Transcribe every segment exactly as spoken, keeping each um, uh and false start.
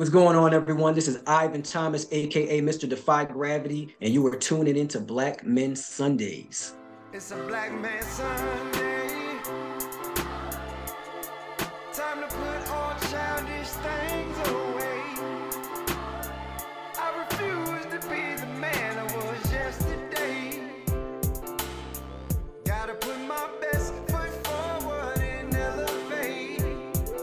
What's going on, everyone? This is Ivan Thomas, aka Mister Defy Gravity, and you are tuning into Black Men Sundays. It's a Black Man Sunday. Time to put all childish things away. I refuse to be the man I was yesterday. Gotta put my best foot forward and elevate.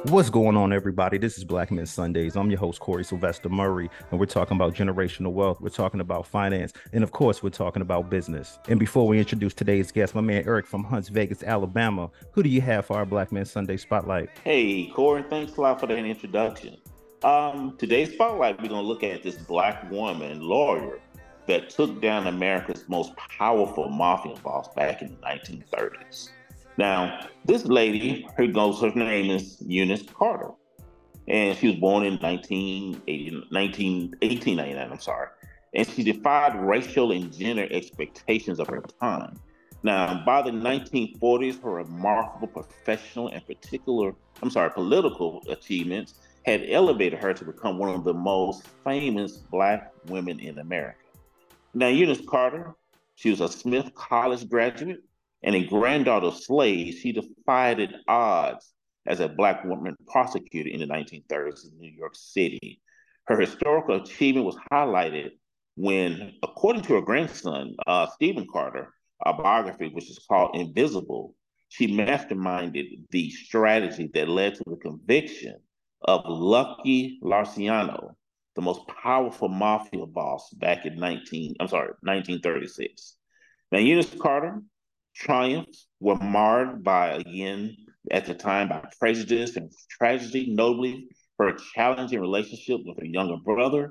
What's going on, everybody? This is Black Men Sundays. I'm your host, Corey Sylvester Murray, and we're talking about generational wealth. We're talking about finance. And of course, we're talking about business. And before we introduce today's guest, my man Eric from Hunts Vegas, Alabama, who do you have for our Black Men Sunday Spotlight? Hey, Corey, thanks a lot for that introduction. Um, today's spotlight, we're going to look at this black woman lawyer that took down America's most powerful mafia boss back in the nineteen thirties. Now, this lady, her goes, her name is Eunice Carter, and she was born in nineteen eighty-nine, I'm sorry, and she defied racial and gender expectations of her time. Now, by the nineteen forties, her remarkable professional and particular, I'm sorry, political achievements had elevated her to become one of the most famous black women in America. Now, Eunice Carter, she was a Smith College graduate and a granddaughter of slaves. She defied odds as a black woman prosecutor in the nineteen thirties in New York City. Her historical achievement was highlighted when, according to her grandson, uh, Stephen Carter, a biography which is called Invisible, she masterminded the strategy that led to the conviction of Lucky Luciano, the most powerful mafia boss back in nineteen, I'm sorry, nineteen thirty-six. Now, Eunice Carter triumphs were marred by, again, at the time, by prejudice and tragedy, notably her challenging relationship with her younger brother,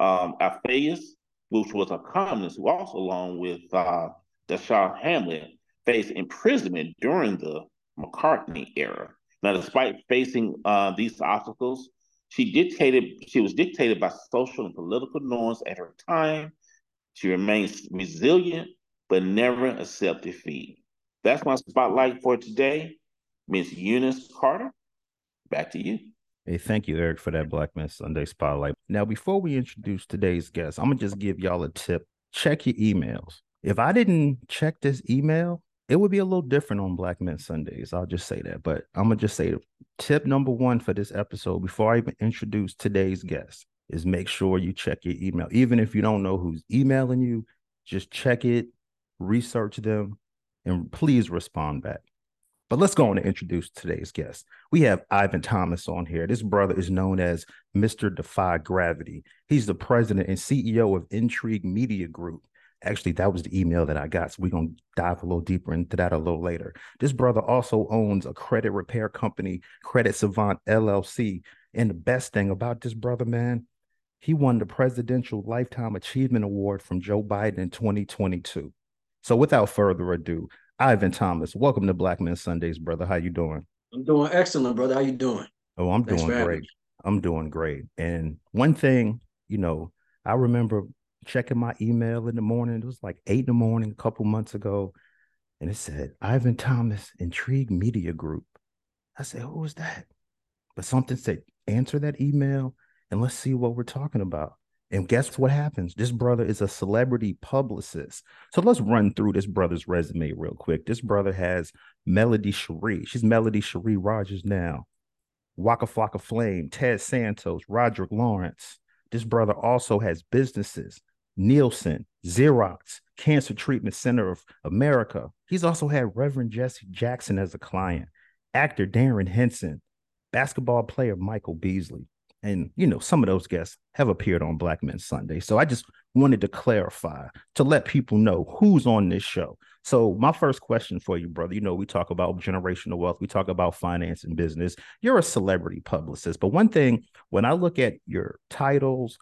um, Alphaeus, which was a communist who also, along with uh, Dasha Hamlet, faced imprisonment during the McCartney era. Now, despite facing uh, these obstacles, she dictated. She was dictated by social and political norms at her time. She remains resilient, but never accept defeat. That's my spotlight for today, Miss Eunice Carter. Back to you. Hey, thank you, Eric, for that Black Men Sunday spotlight. Now, before we introduce today's guest, I'm gonna just give y'all a tip. Check your emails. If I didn't check this email, it would be a little different on Black Men Sundays. I'll just say that. But I'm going to just say tip number one for this episode, before I even introduce today's guest, is make sure you check your email. Even if you don't know who's emailing you, just check it, research them, and please respond back. But let's go on and introduce today's guest. We have Ivan Thomas on here. This brother is known as Mister Defy Gravity. He's the president and C E O of Intrigue Media Group. Actually, that was the email that I got, so we're going to dive a little deeper into that a little later. This brother also owns a credit repair company, Credit Savant L L C. And the best thing about this brother, man, he won the Presidential Lifetime Achievement Award from Joe Biden in twenty twenty-two. So without further ado, Ivan Thomas, welcome to Black Men Sundays, brother. How you doing? I'm doing excellent, brother. How you doing? Oh, I'm Thanks doing great. I'm doing great. And one thing, you know, I remember checking my email in the morning. It was like eight in the morning a couple months ago, and it said Ivan Thomas, Intrigue Media Group. I said, who is that? But something said, answer that email and let's see what we're talking about. And guess what happens? This brother is a celebrity publicist. So let's run through this brother's resume real quick. This brother has Melody Shari. She's Melody Shari Rogers now. Waka Flocka Flame, Ted Santos, Roderick Lawrence. This brother also has businesses. Nielsen, Xerox, Cancer Treatment Center of America. He's also had Reverend Jesse Jackson as a client, actor Darren Henson, basketball player Michael Beasley. And, you know, some of those guests have appeared on Black Men Sunday. So I just wanted to clarify to let people know who's on this show. So my first question for you, brother, you know, we talk about generational wealth. We talk about finance and business. You're a celebrity publicist. But one thing, when I look at your titles,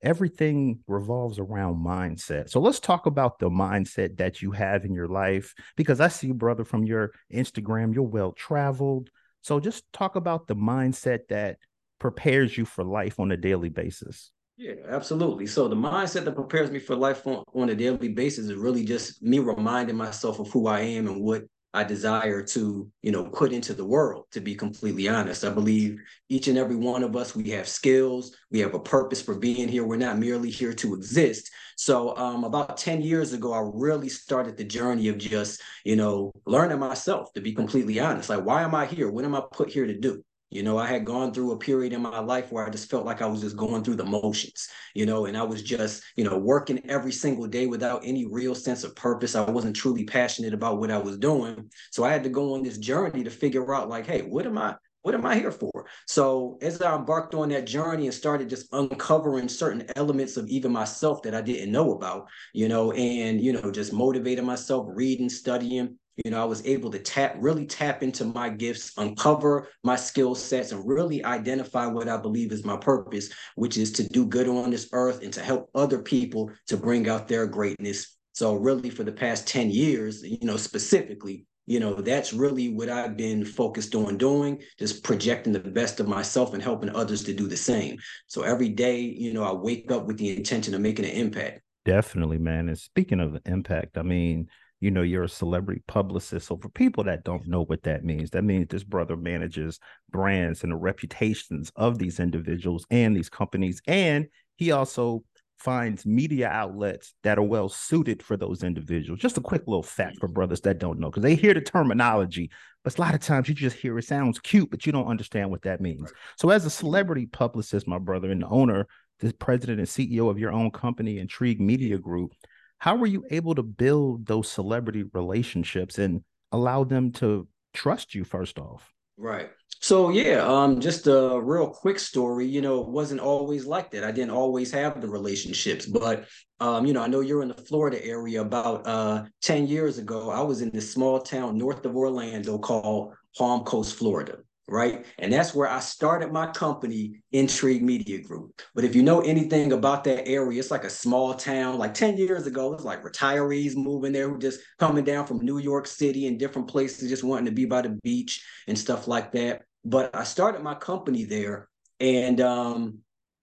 everything revolves around mindset. So let's talk about the mindset that you have in your life, because I see, brother, from your Instagram, you're well-traveled. So just talk about the mindset that prepares you for life on a daily basis. Yeah, absolutely. So the mindset that prepares me for life on, on a daily basis is really just me reminding myself of who I am and what I desire to, you know, put into the world, to be completely honest. I believe each and every one of us, we have skills, we have a purpose for being here. We're not merely here to exist. So um, about ten years ago, I really started the journey of just, you know, learning myself, to be completely honest. Like, why am I here? What am I put here to do? You know, I had gone through a period in my life where I just felt like I was just going through the motions, you know, and I was just, you know, working every single day without any real sense of purpose. I wasn't truly passionate about what I was doing. So I had to go on this journey to figure out, like, hey, what am I, what am I here for? So as I embarked on that journey and started just uncovering certain elements of even myself that I didn't know about, you know, and, you know, just motivating myself, reading, studying. You know, I was able to tap, really tap into my gifts, uncover my skill sets, and really identify what I believe is my purpose, which is to do good on this earth and to help other people to bring out their greatness. So really for the past ten years, you know, specifically, you know, that's really what I've been focused on doing, just projecting the best of myself and helping others to do the same. So every day, you know, I wake up with the intention of making an impact. Definitely, man. And speaking of impact, I mean, you know, you're a celebrity publicist. So for people that don't know what that means, that means this brother manages brands and the reputations of these individuals and these companies. And he also finds media outlets that are well suited for those individuals. Just a quick little fact for brothers that don't know, because they hear the terminology, but a lot of times you just hear it sounds cute, but you don't understand what that means. Right. So as a celebrity publicist, my brother, and the owner, the president and C E O of your own company, Intrigue Media Group, how were you able to build those celebrity relationships and allow them to trust you first off? Right. So, yeah, um, just a real quick story. You know, it wasn't always like that. I didn't always have the relationships. But, um, you know, I know you're in the Florida area. About uh, ten years ago, I was in this small town north of Orlando called Palm Coast, Florida. Right. And that's where I started my company, Intrigue Media Group. But if you know anything about that area, it's like a small town. Like ten years ago, it's like retirees moving there who just coming down from New York City and different places, just wanting to be by the beach and stuff like that. But I started my company there. And, um,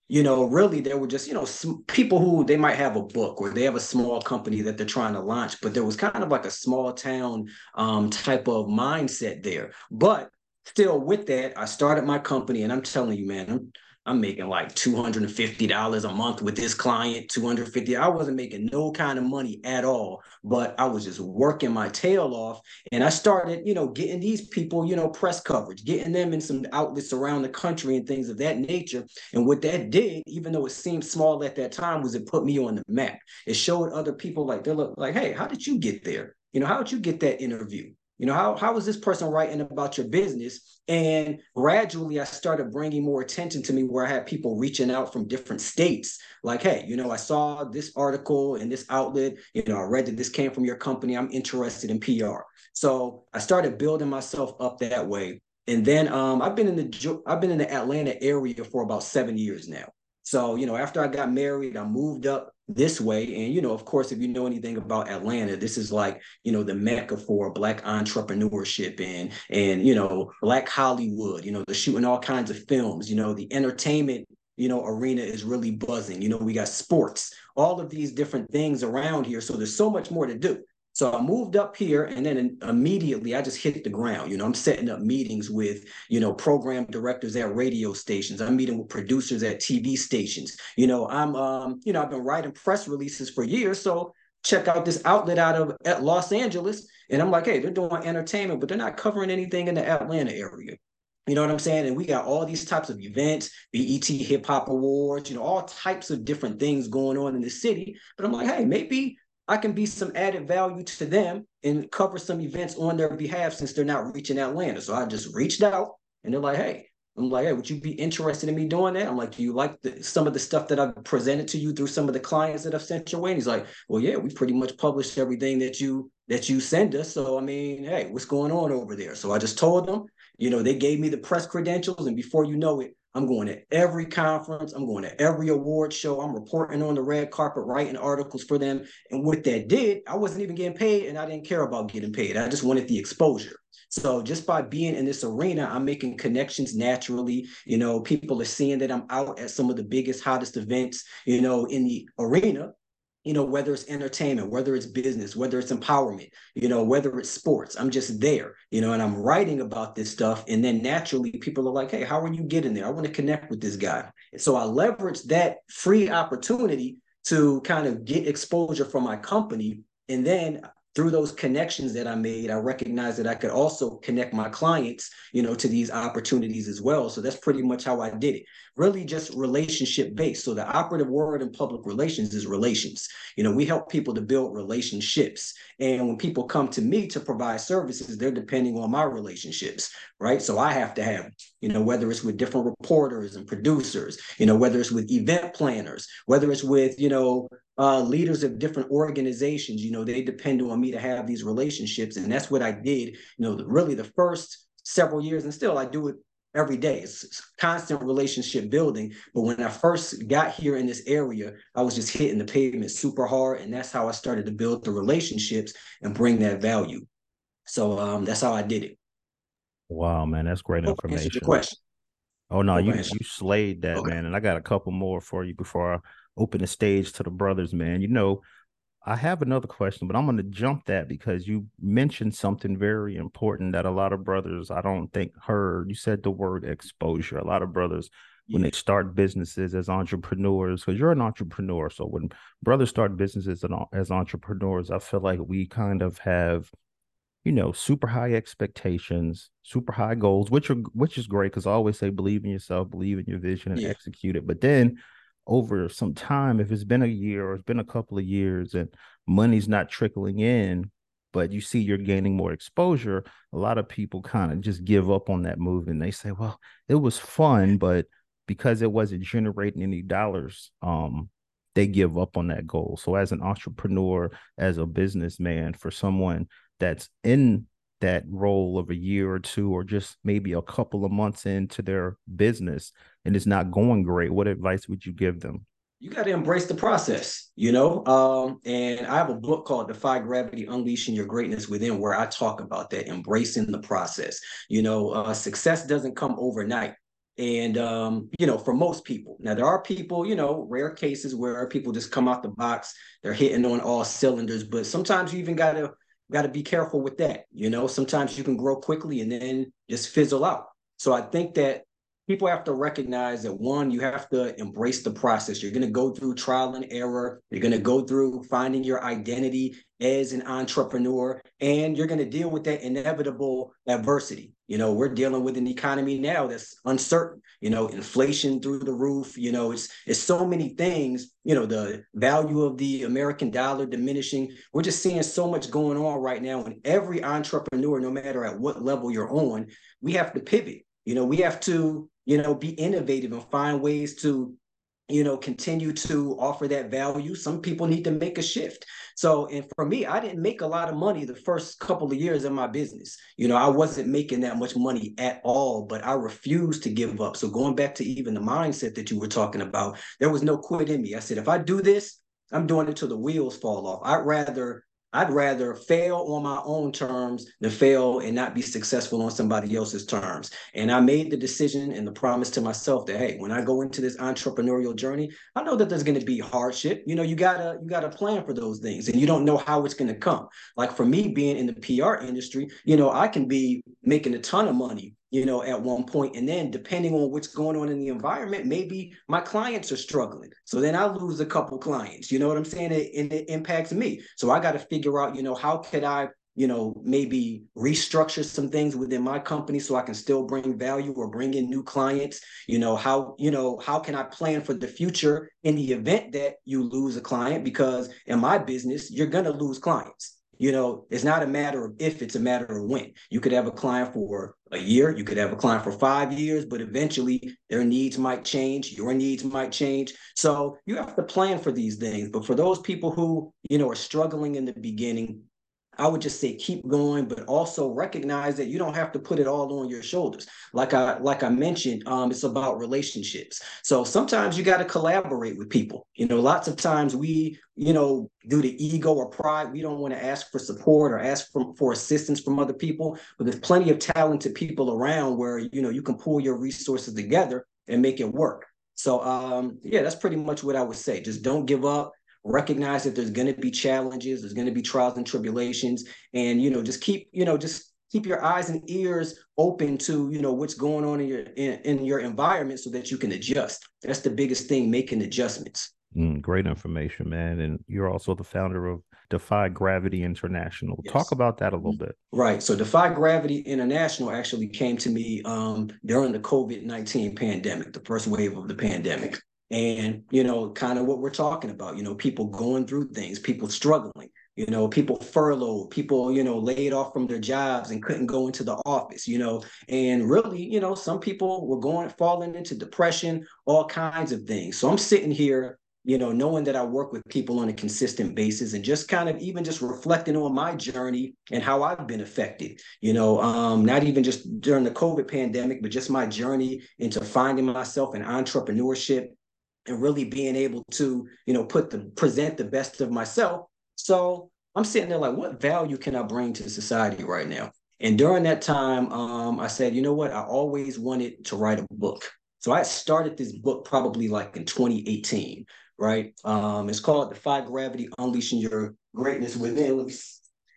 you know, really, there were just, you know, some people who they might have a book or they have a small company that they're trying to launch. But there was kind of like a small town um, type of mindset there. But still with that, I started my company, and I'm telling you, man, I'm, I'm making like two hundred fifty dollars a month with this client, two hundred fifty dollars. I wasn't making no kind of money at all, but I was just working my tail off. And I started, you know, getting these people, you know, press coverage, getting them in some outlets around the country and things of that nature. And what that did, even though it seemed small at that time, was it put me on the map. It showed other people like, they look like, hey, how did you get there? You know, how did you get that interview? You know, how, how is this person writing about your business? And gradually I started bringing more attention to me, where I had people reaching out from different states. Like, hey, you know, I saw this article in this outlet. You know, I read that this came from your company. I'm interested in P R. So I started building myself up that way. And then um, I've been in the I've been in the Atlanta area for about seven years now. So, you know, after I got married, I moved up this way. And, you know, of course, if you know anything about Atlanta, this is like, you know, the mecca for Black entrepreneurship and, and, you know, Black Hollywood. You know, they're shooting all kinds of films. You know, the entertainment, you know, arena is really buzzing. You know, we got sports, all of these different things around here. So there's so much more to do. So I moved up here, and then immediately I just hit the ground. You know, I'm setting up meetings with, you know, program directors at radio stations. I'm meeting with producers at T V stations. You know, I'm, um, you know, I've been writing press releases for years. So check out this outlet out of at Los Angeles. And I'm like, hey, they're doing entertainment, but they're not covering anything in the Atlanta area. You know what I'm saying? And we got all these types of events, B E T Hip Hop Awards, you know, all types of different things going on in the city. But I'm like, hey, maybe I can be some added value to them and cover some events on their behalf since they're not reaching Atlanta. So I just reached out, and they're like, hey, I'm like, hey, would you be interested in me doing that? I'm like, do you like the, some of the stuff that I've presented to you through some of the clients that I've sent your way? And he's like, well, yeah, we pretty much published everything that you, that you send us. So, I mean, hey, what's going on over there? So I just told them, you know, they gave me the press credentials, and before you know it, I'm going to every conference. I'm going to every award show. I'm reporting on the red carpet, writing articles for them. And what that did, I wasn't even getting paid, and I didn't care about getting paid. I just wanted the exposure. So just by being in this arena, I'm making connections naturally. You know, people are seeing that I'm out at some of the biggest, hottest events, you know, in the arena. you know, whether it's entertainment, whether it's business, whether it's empowerment, you know, whether it's sports, I'm just there, you know, and I'm writing about this stuff. And then naturally people are like, hey, how are you getting there? I want to connect with this guy. And so I leverage that free opportunity to kind of get exposure from my company. And then through those connections that I made, I recognized that I could also connect my clients, you know, to these opportunities as well. So that's pretty much how I did it. Really just relationship based. So the operative word in public relations is relations. You know, we help people to build relationships. And when people come to me to provide services, they're depending on my relationships, right? So I have to have, you know, whether it's with different reporters and producers, you know, whether it's with event planners, whether it's with, you know, Uh, leaders of different organizations, you know, they depend on me to have these relationships. And that's what I did, you know, really the first several years, and still I do it every day. It's constant relationship building. But when I first got here in this area, I was just hitting the pavement super hard. And that's how I started to build the relationships and bring that value. So um, that's how I did it. Wow, man, that's great information. Your question. Oh, no, you, you slayed that, okay, man. And I got a couple more for you before I open the stage to the brothers, man. You know, I have another question, but I'm going to jump that because you mentioned something very important that a lot of brothers, I don't think, heard. You said the word exposure. A lot of brothers, yeah, when they start businesses as entrepreneurs, because you're an entrepreneur. So when brothers start businesses as entrepreneurs, I feel like we kind of have, you know, super high expectations, super high goals, which are which is great because I always say believe in yourself, believe in your vision, and yeah, execute it. But then over some time, if it's been a year or it's been a couple of years and money's not trickling in, but you see you're gaining more exposure, a lot of people kind of just give up on that move and they say, well, it was fun, but because it wasn't generating any dollars, um, they give up on that goal. So as an entrepreneur, as a businessman, for someone that's in that role of a year or two, or just maybe a couple of months into their business and it's not going great, what advice would you give them? You got to embrace the process, you know, um, and I have a book called Defy Gravity, Unleashing Your Greatness Within, where I talk about that, embracing the process. You know, uh, success doesn't come overnight. And, um, you know, for most people, now there are people, you know, rare cases where people just come out the box, they're hitting on all cylinders, but sometimes you even got to Got to be careful with that. You know, sometimes you can grow quickly and then just fizzle out. So I think that people have to recognize that, one, you have to embrace the process. You're going to go through trial and error. You're going to go through finding your identity as an entrepreneur, and you're going to deal with that inevitable adversity. You know, we're dealing with an economy now that's uncertain, you know, inflation through the roof, you know, it's it's so many things, you know, the value of the American dollar diminishing. We're just seeing so much going on right now. And every entrepreneur, no matter at what level you're on, we have to pivot. You know, we have to, you know, be innovative and find ways to, you know, continue to offer that value. Some people need to make a shift. So, and for me, I didn't make a lot of money the first couple of years of my business. You know, I wasn't making that much money at all, but I refused to give up. So going back to even the mindset that you were talking about, there was no quit in me. I said, if I do this, I'm doing it till the wheels fall off. I'd rather I'd rather fail on my own terms than fail and not be successful on somebody else's terms. And I made the decision and the promise to myself that, hey, when I go into this entrepreneurial journey, I know that there's going to be hardship. You know, you gotta, you gotta plan for those things, and you don't know how it's going to come. Like for me, being in the P R industry, you know, I can be making a ton of money, you know, at one point, and then depending on what's going on in the environment, maybe my clients are struggling. So then I lose a couple clients, you know what I'm saying? It, and it impacts me. So I got to figure out, you know, how could I, you know, maybe restructure some things within my company so I can still bring value or bring in new clients? You know, how, you know, how can I plan for the future in the event that you lose a client? Because in my business, you're going to lose clients. You know, it's not a matter of if, it's a matter of when. You could have a client for a year, you could have a client for five years, but eventually their needs might change, your needs might change. So you have to plan for these things. But for those people who, you know, are struggling in the beginning, I would just say keep going, but also recognize that you don't have to put it all on your shoulders. Like I like I mentioned, um, it's about relationships. So sometimes you got to collaborate with people. You know, lots of times we, you know, due to ego or pride, we don't want to ask for support or ask for, for assistance from other people. But there's plenty of talented people around where, you know, you can pull your resources together and make it work. So, um, yeah, that's pretty much what I would say. Just don't give up. recognize that there's going to be challenges, there's going to be trials and tribulations, and, you know, just keep, you know, just keep your eyes and ears open to, you know, what's going on in your, in, in your environment so that you can adjust. That's the biggest thing, making adjustments. Mm, great information, man. And you're also the founder of Defy Gravity International. Yes. Talk about that a little bit. Right. So Defy Gravity International actually came to me um, during the COVID nineteen pandemic, the first wave of the pandemic. And, you know, kind of what we're talking about, you know, people going through things, people struggling, you know, people furloughed, people, you know, laid off from their jobs and couldn't go into the office, you know, and really, you know, some people were going, falling into depression, all kinds of things. So I'm sitting here, you know, knowing that I work with people on a consistent basis and just kind of even just reflecting on my journey and how I've been affected, you know, um, not even just during the COVID pandemic, but just my journey into finding myself in entrepreneurship and really being able to, you know, put the, present the best of myself. So I'm sitting there like, what value can I bring to society right now? And during that time, um, I said, you know what, I always wanted to write a book. So I started this book probably like in twenty eighteen. Right. Um, it's called Defy Gravity, Unleashing Your Greatness Within.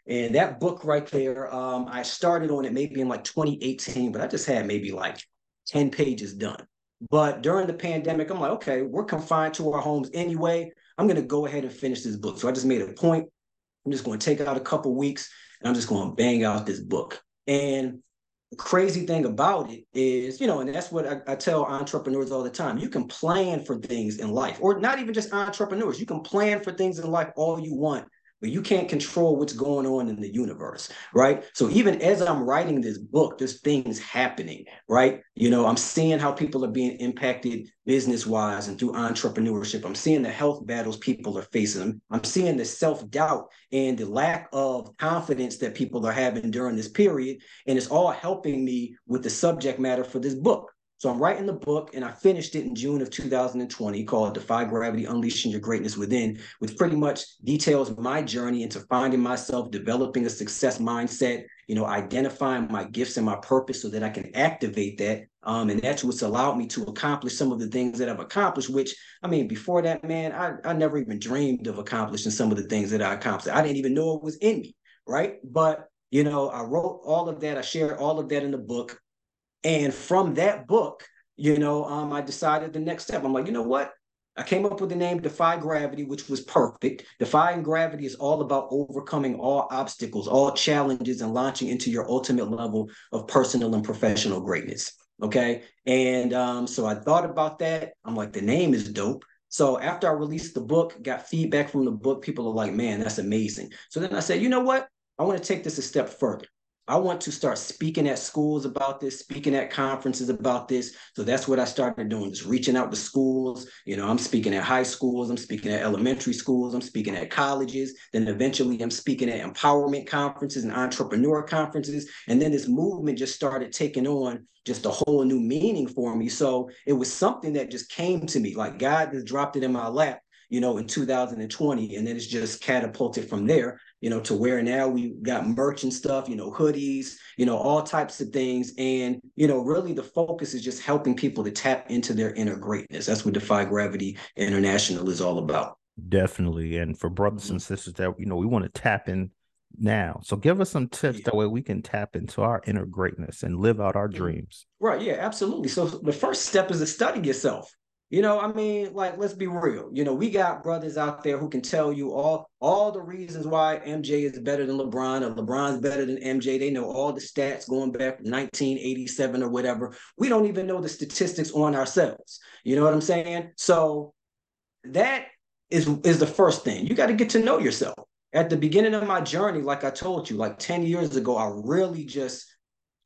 And that book right there, um, I started on it maybe in like twenty eighteen, but I just had maybe like ten pages done. But during the pandemic, I'm like, okay, we're confined to our homes anyway. I'm going to go ahead and finish this book. So I just made a point. I'm just going to take out a couple weeks and I'm just going to bang out this book. And the crazy thing about it is, you know, and that's what I, I tell entrepreneurs all the time. You can plan for things in life, or not even just entrepreneurs. You can plan for things in life all you want, but you can't control what's going on in the universe, right? So even as I'm writing this book, there's things happening, right? You know, I'm seeing how people are being impacted business-wise and through entrepreneurship. I'm seeing the health battles people are facing. I'm seeing the self-doubt and the lack of confidence that people are having during this period. And it's all helping me with the subject matter for this book. So I'm writing the book, and I finished it in June of two thousand twenty, called Defy Gravity, Unleashing Your Greatness Within, which pretty much details my journey into finding myself, developing a success mindset, you know, identifying my gifts and my purpose so that I can activate that. Um, and that's what's allowed me to accomplish some of the things that I've accomplished, which, I mean, before that, man, I, I never even dreamed of accomplishing some of the things that I accomplished. I didn't even know it was in me, right? But, you know, I wrote all of that. I shared all of that in the book. And from that book, you know, um, I decided the next step. I'm like, you know what? I came up with the name Defy Gravity, which was perfect. Defying gravity is all about overcoming all obstacles, all challenges, and launching into your ultimate level of personal and professional greatness. Okay. And um, so I thought about that. I'm like, the name is dope. So after I released the book, got feedback from the book, people are like, man, that's amazing. So then I said, you know what? I want to take this a step further. I want to start speaking at schools about this, speaking at conferences about this. So that's what I started doing, is reaching out to schools. You know, I'm speaking at high schools. I'm speaking at elementary schools. I'm speaking at colleges. Then eventually I'm speaking at empowerment conferences and entrepreneur conferences. And then this movement just started taking on just a whole new meaning for me. So it was something that just came to me, like God just dropped it in my lap, you know, in two thousand twenty. And then it's just catapulted from there, you know, to where now we got merch and stuff, you know, hoodies, you know, all types of things. And, you know, really the focus is just helping people to tap into their inner greatness. That's what Defy Gravity International is all about. Definitely. And for brothers and sisters that, you know, we want to tap in now. So give us some tips, yeah, that way we can tap into our inner greatness and live out our dreams. Right. Yeah, absolutely. So the first step is to study yourself. You know, I mean, like, let's be real. You know, we got brothers out there who can tell you all, all the reasons why M J is better than LeBron or LeBron's better than M J. They know all the stats going back to nineteen eighty-seven or whatever. We don't even know the statistics on ourselves. You know what I'm saying? So that is, is the first thing. You got to get to know yourself. At the beginning of my journey, like I told you, like ten years ago, I really just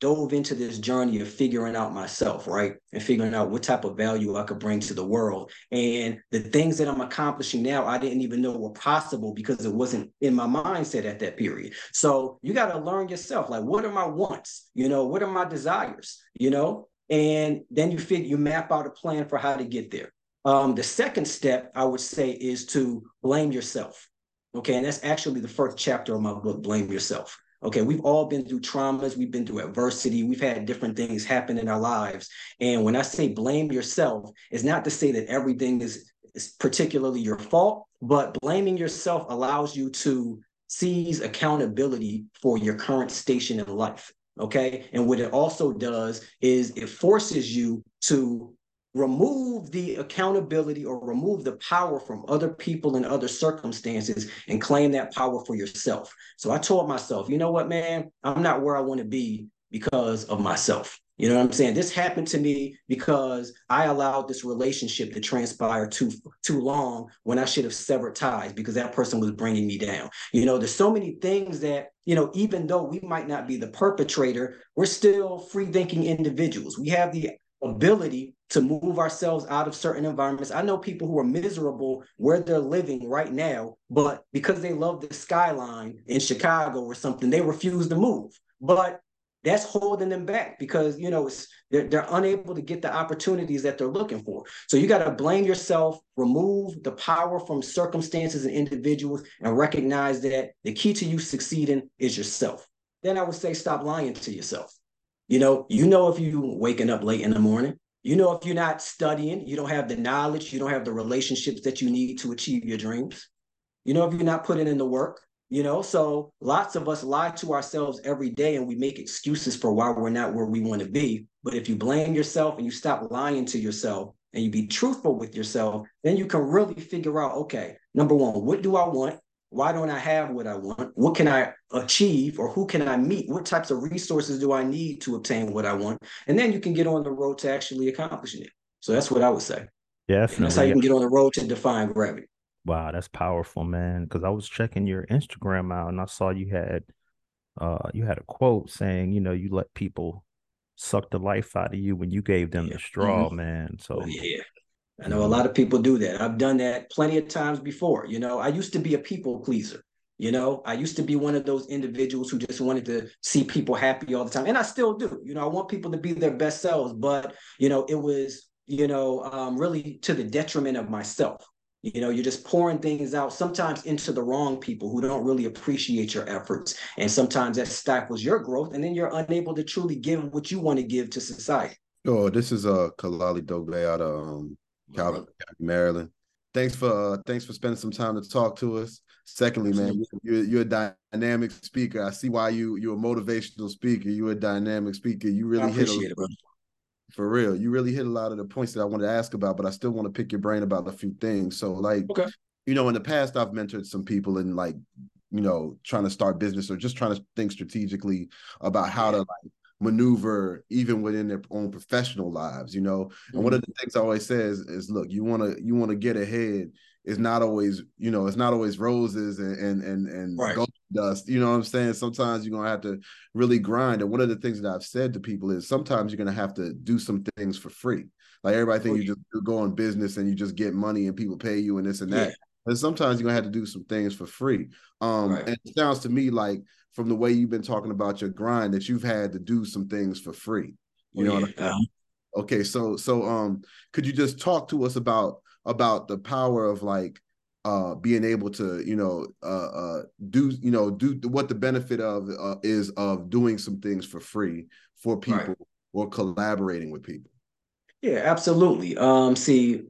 dove into this journey of figuring out myself, right? And figuring out what type of value I could bring to the world. And the things that I'm accomplishing now, I didn't even know were possible because it wasn't in my mindset at that period. So you got to learn yourself. Like, what are my wants? You know, what are my desires? You know, and then you figure, you map out a plan for how to get there. Um, the second step, I would say, is to blame yourself. Okay. And that's actually the first chapter of my book, Blame Yourself. Okay, we've all been through traumas, we've been through adversity, we've had different things happen in our lives. And when I say blame yourself, it's not to say that everything is particularly your fault, but blaming yourself allows you to seize accountability for your current station in life, okay? And what it also does is it forces you to remove the accountability or remove the power from other people and other circumstances and claim that power for yourself. So I told myself, you know what, man, I'm not where I want to be because of myself. You know what I'm saying? This happened to me because I allowed this relationship to transpire too too long when I should have severed ties because that person was bringing me down. You know, there's so many things that, you know, even though we might not be the perpetrator, we're still free-thinking individuals. We have the ability to move ourselves out of certain environments. I know people who are miserable where they're living right now, but because they love the skyline in Chicago or something, they refuse to move. But that's holding them back because, you know, it's, they're, they're unable to get the opportunities that they're looking for. So you got to blame yourself, remove the power from circumstances and individuals, and recognize that the key to you succeeding is yourself. Then I would say stop lying to yourself. You know, you know if you're waking up late in the morning. You know if you're not studying, you don't have the knowledge, you don't have the relationships that you need to achieve your dreams. You know if you're not putting in the work. You know, so lots of us lie to ourselves every day and we make excuses for why we're not where we want to be. But if you blame yourself and you stop lying to yourself and you be truthful with yourself, then you can really figure out, okay, number one, what do I want? Why don't I have what I want? What can I achieve or who can I meet? What types of resources do I need to obtain what I want? And then you can get on the road to actually accomplishing it. So that's what I would say. Definitely. And that's how you can get on the road to defying gravity. Wow, that's powerful, man. Because I was checking your Instagram out and I saw you had uh, you had a quote saying, you know, you let people suck the life out of you when you gave them yeah. the straw, mm-hmm. man. So oh, yeah, I know a lot of people do that. I've done that plenty of times before. You know, I used to be a people pleaser. You know, I used to be one of those individuals who just wanted to see people happy all the time. And I still do. You know, I want people to be their best selves. But, you know, it was, you know, um, really to the detriment of myself. You know, you're just pouring things out sometimes into the wrong people who don't really appreciate your efforts. And sometimes that stifles your growth. And then you're unable to truly give what you want to give to society. Oh, this is uh, Kalali Dogle out of um, Calvin, Maryland. Thanks for uh, thanks for spending some time to talk to us. Secondly, man, you're, you're a dynamic speaker. I see why you, you're a motivational speaker. You're a dynamic speaker. You really I appreciate hit a- it, bro. For real, you really hit a lot of the points that I wanted to ask about, but I still want to pick your brain about a few things. So, like, okay. you know, in the past, I've mentored some people in, like, you know, trying to start business or just trying to think strategically about how to, like, maneuver even within their own professional lives, you know. And mm-hmm. one of the things I always say is, is look, you want to you want to get ahead. It's not always, you know, it's not always roses and and and, and right. gold dust. You know what I'm saying? Sometimes you're going to have to really grind. And one of the things that I've said to people is sometimes you're going to have to do some things for free. Like everybody think okay. you just go on business and you just get money and people pay you and this and that. Yeah. And sometimes you're going to have to do some things for free. Um, right. And it sounds to me like from the way you've been talking about your grind that you've had to do some things for free. You well, know yeah. what I mean? Uh-huh. Okay. So, so um, could you just talk to us about, about the power of like, Uh, being able to, you know, uh, uh, do, you know, do what the benefit of uh, is of doing some things for free for people right. or collaborating with people. Yeah, absolutely. Um, see,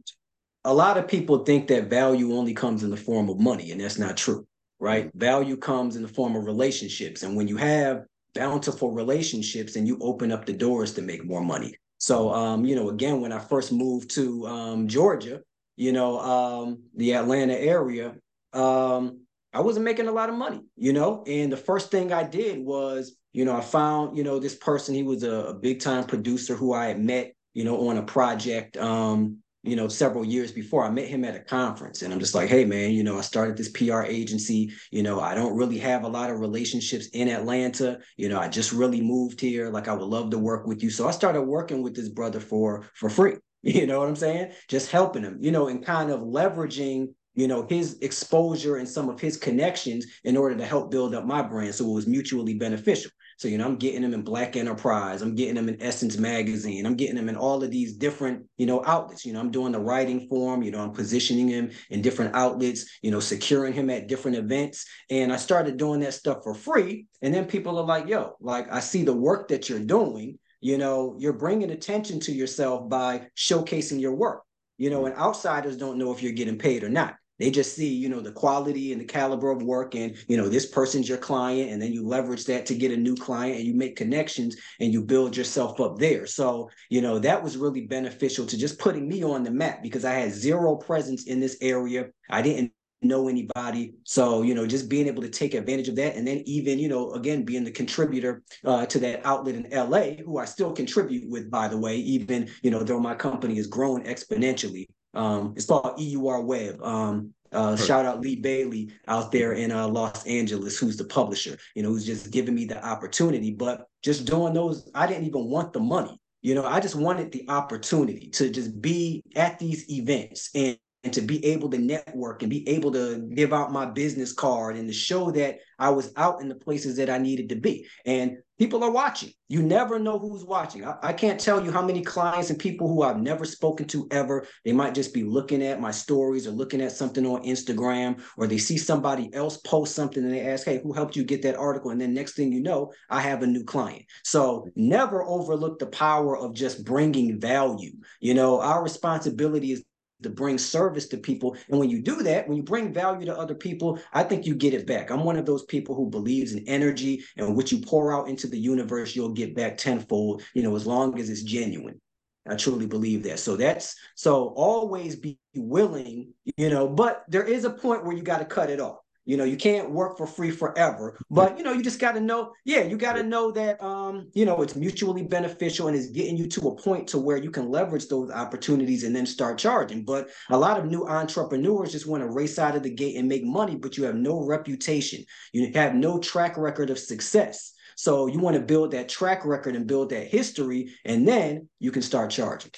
a lot of people think that value only comes in the form of money, and that's not true, right? Value comes in the form of relationships. And when you have bountiful relationships, and you open up the doors to make more money. So, um, you know, again, when I first moved to um, Georgia, you know, um, the Atlanta area, um, I wasn't making a lot of money, you know, and the first thing I did was, you know, I found, you know, this person, he was a, a big time producer who I had met, you know, on a project, um, you know, several years before. I met him at a conference and I'm just like, hey, man, you know, I started this P R agency. You know, I don't really have a lot of relationships in Atlanta. You know, I just really moved here. Like, I would love to work with you. So I started working with this brother for for free. You know what I'm saying? Just helping him, you know, and kind of leveraging, you know, his exposure and some of his connections in order to help build up my brand. So it was mutually beneficial. So, you know, I'm getting him in Black Enterprise. I'm getting him in Essence Magazine. I'm getting him in all of these different, you know, outlets. You know, I'm doing the writing for him. You know, I'm positioning him in different outlets, you know, securing him at different events. And I started doing that stuff for free. And then people are like, yo, like, I see the work that you're doing. You know, you're bringing attention to yourself by showcasing your work. you know, and outsiders don't know if you're getting paid or not. They just see, you know, the quality and the caliber of work and, you know, this person's your client, and then you leverage that to get a new client and you make connections and you build yourself up there. So, you know, that was really beneficial to just putting me on the map because I had zero presence in this area. I didn't know anybody. So, you know, just being able to take advantage of that. And then even, you know, again, being the contributor uh, to that outlet in L A, who I still contribute with, by the way, even, you know, though my company has grown exponentially. Um, it's called E U R Web. Um, uh, shout out Lee Bailey out there in uh, Los Angeles, who's the publisher, you know, who's just giving me the opportunity. But just doing those, I didn't even want the money. You know, I just wanted the opportunity to just be at these events and, and to be able to network and be able to give out my business card and to show that I was out in the places that I needed to be. And people are watching. You never know who's watching. I, I can't tell you how many clients and people who I've never spoken to ever, they might just be looking at my stories or looking at something on Instagram, or they see somebody else post something and they ask, hey, who helped you get that article? And then next thing you know, I have a new client. So never overlook the power of just bringing value. You know, our responsibility is to bring service to people. And when you do that, when you bring value to other people, I think you get it back. I'm one of those people who believes in energy, and what you pour out into the universe, you'll get back tenfold, you know, as long as it's genuine. I truly believe that. So that's, so always be willing, you know, but there is a point where you got to cut it off. You know, you can't work for free forever, but, you know, you just got to know, yeah, you got to know that, um, you know, it's mutually beneficial and it's getting you to a point to where you can leverage those opportunities and then start charging. But a lot of new entrepreneurs just want to race out of the gate and make money, but you have no reputation. You have no track record of success. So you want to build that track record and build that history, and then you can start charging.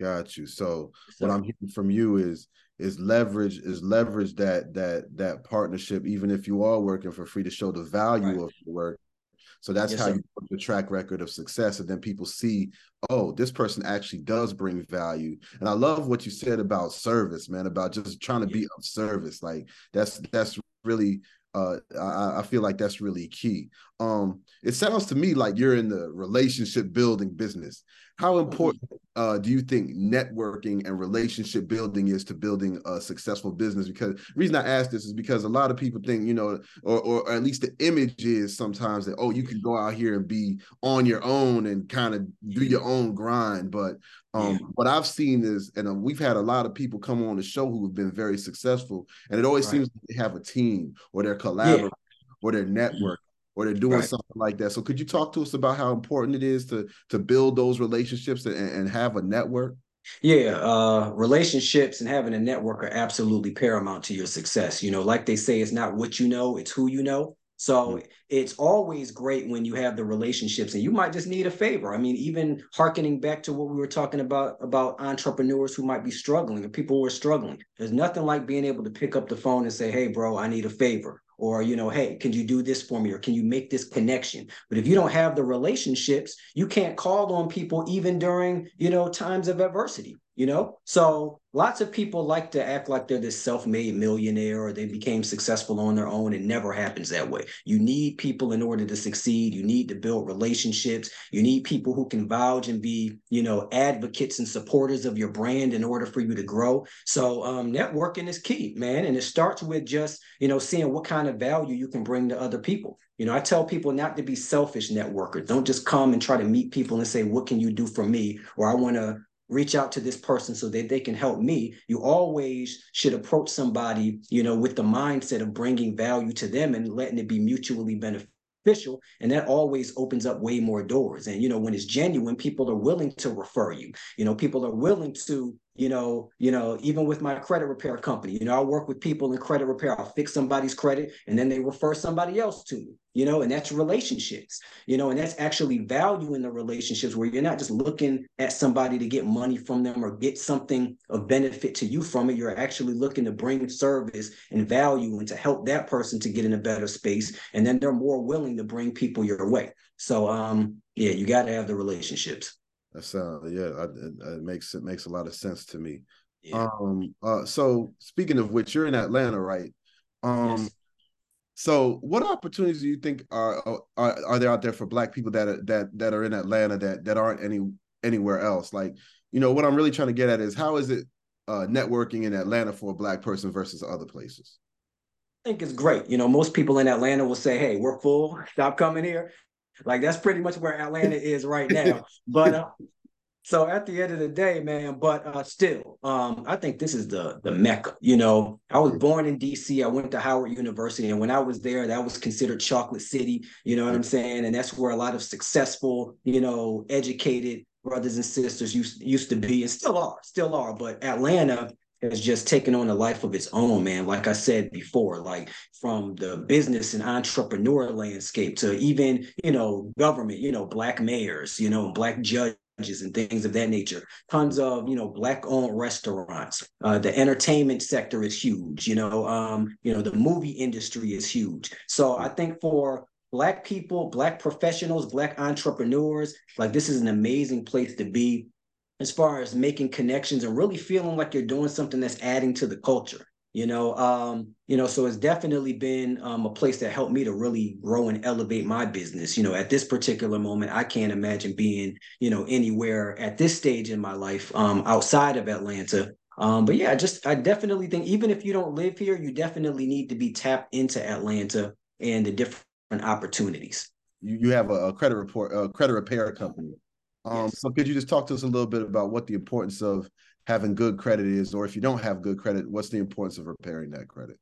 Got you. So, so what I'm hearing from you is, is leverage is leverage that that that partnership, even if you are working for free, to show the value right. of the work. So that's yes, how sir. you put the track record of success, and then people see, oh, this person actually does bring value. And I love what you said about service, man, about just trying to yeah. be of service. Like that's that's really uh I, I feel like that's really key. Um it sounds to me like you're in the relationship building business. How important uh, do you think networking and relationship building is to building a successful business? Because the reason I ask this is because a lot of people think, you know, or or at least the image is sometimes that, oh, you can go out here and be on your own and kind of do your own grind. But um, yeah. what I've seen is, and uh, we've had a lot of people come on the show who have been very successful, and it always right. seems like they have a team or they're collaborating yeah. or they're networking. Or they're doing right. something like that. So could you talk to us about how important it is to to build those relationships and, and have a network? Yeah, uh, relationships and having a network are absolutely paramount to your success. You know, like they say, it's not what you know, it's who you know. So it's always great when you have the relationships, and you might just need a favor. I mean, even hearkening back to what we were talking about, about entrepreneurs who might be struggling or people who are struggling. There's nothing like being able to pick up the phone and say, hey, bro, I need a favor. Or, you know, hey, can you do this for me? Or can you make this connection? But if you don't have the relationships, you can't call on people even during, you know, times of adversity, you know? So lots of people like to act like they're this self-made millionaire or they became successful on their own. It never happens that way. You need people in order to succeed. You need to build relationships. You need people who can vouch and be, you know, advocates and supporters of your brand in order for you to grow. So um, networking is key, man. And it starts with just, you know, seeing what kind of value you can bring to other people. You know, I tell people not to be selfish networkers. Don't just come and try to meet people and say, what can you do for me? Or I want to reach out to this person so that they can help me. You always should approach somebody, you know, with the mindset of bringing value to them and letting it be mutually beneficial. And that always opens up way more doors. And, you know, when it's genuine, people are willing to refer you. You know, people are willing to, you know, you know, even with my credit repair company, you know, I work with people in credit repair. I'll fix somebody's credit and then they refer somebody else to me, you know, and that's relationships, you know, and that's actually value in the relationships where you're not just looking at somebody to get money from them or get something of benefit to you from it. You're actually looking to bring service and value and to help that person to get in a better space. And then they're more willing to bring people your way. So, um, yeah, you got to have the relationships. That sounds, yeah, I, it makes it makes a lot of sense to me. Yeah. Um, uh, so speaking of which, you're in Atlanta, right? Um, yes. So what opportunities do you think are are are there out there for Black people that are, that that are in Atlanta that that aren't any anywhere else? Like, you know, what I'm really trying to get at is how is it uh, networking in Atlanta for a Black person versus other places? I think it's great. You know, most people in Atlanta will say, hey, we're full, stop coming here. Like, that's pretty much where Atlanta is right now. But uh, so at the end of the day, man, but uh, still, um, I think this is the the Mecca. You know, I was born in D C. I went to Howard University. And when I was there, that was considered Chocolate City. You know what I'm saying? And that's where a lot of successful, you know, educated brothers and sisters used, used to be and still are, still are. But Atlanta has just taken on a life of its own, man. Like I said before, like from the business and entrepreneur landscape to even, you know, government, you know, Black mayors, you know, Black judges and things of that nature. Tons of, you know, Black-owned restaurants. Uh, the entertainment sector is huge. You know, um, you know, the movie industry is huge. So I think for Black people, Black professionals, Black entrepreneurs, like this is an amazing place to be, as far as making connections and really feeling like you're doing something that's adding to the culture, you know, um, you know, so it's definitely been um, a place that helped me to really grow and elevate my business. You know, at this particular moment, I can't imagine being, you know, anywhere at this stage in my life um, outside of Atlanta. Um, but yeah, I just, I definitely think even if you don't live here, you definitely need to be tapped into Atlanta and the different opportunities. You, you have a, a credit report, a credit repair company. Um, so could you just talk to us a little bit about what the importance of having good credit is, or if you don't have good credit, what's the importance of repairing that credit?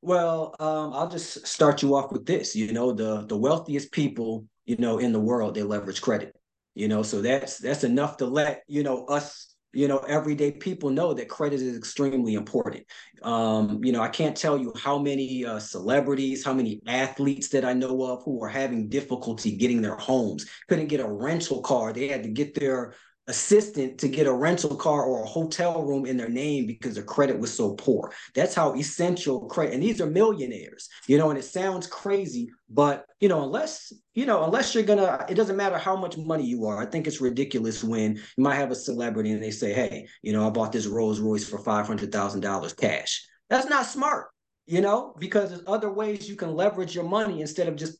Well, um, I'll just start you off with this. You know, the the wealthiest people, you know, in the world, they leverage credit, you know, so that's that's enough to let, you know, us, you know, everyday people know that credit is extremely important. Um, you know, I can't tell you how many uh, celebrities, how many athletes that I know of who are having difficulty getting their homes, couldn't get a rental car. They had to get their assistant to get a rental car or a hotel room in their name because their credit was so poor. That's how essential credit, and these are millionaires, you know, and it sounds crazy, but, you know, unless, you know, unless you're gonna, it doesn't matter how much money you are. I think it's ridiculous when you might have a celebrity and they say, hey, you know, I bought this Rolls Royce for five hundred thousand dollars cash. That's not smart, you know, because there's other ways you can leverage your money instead of just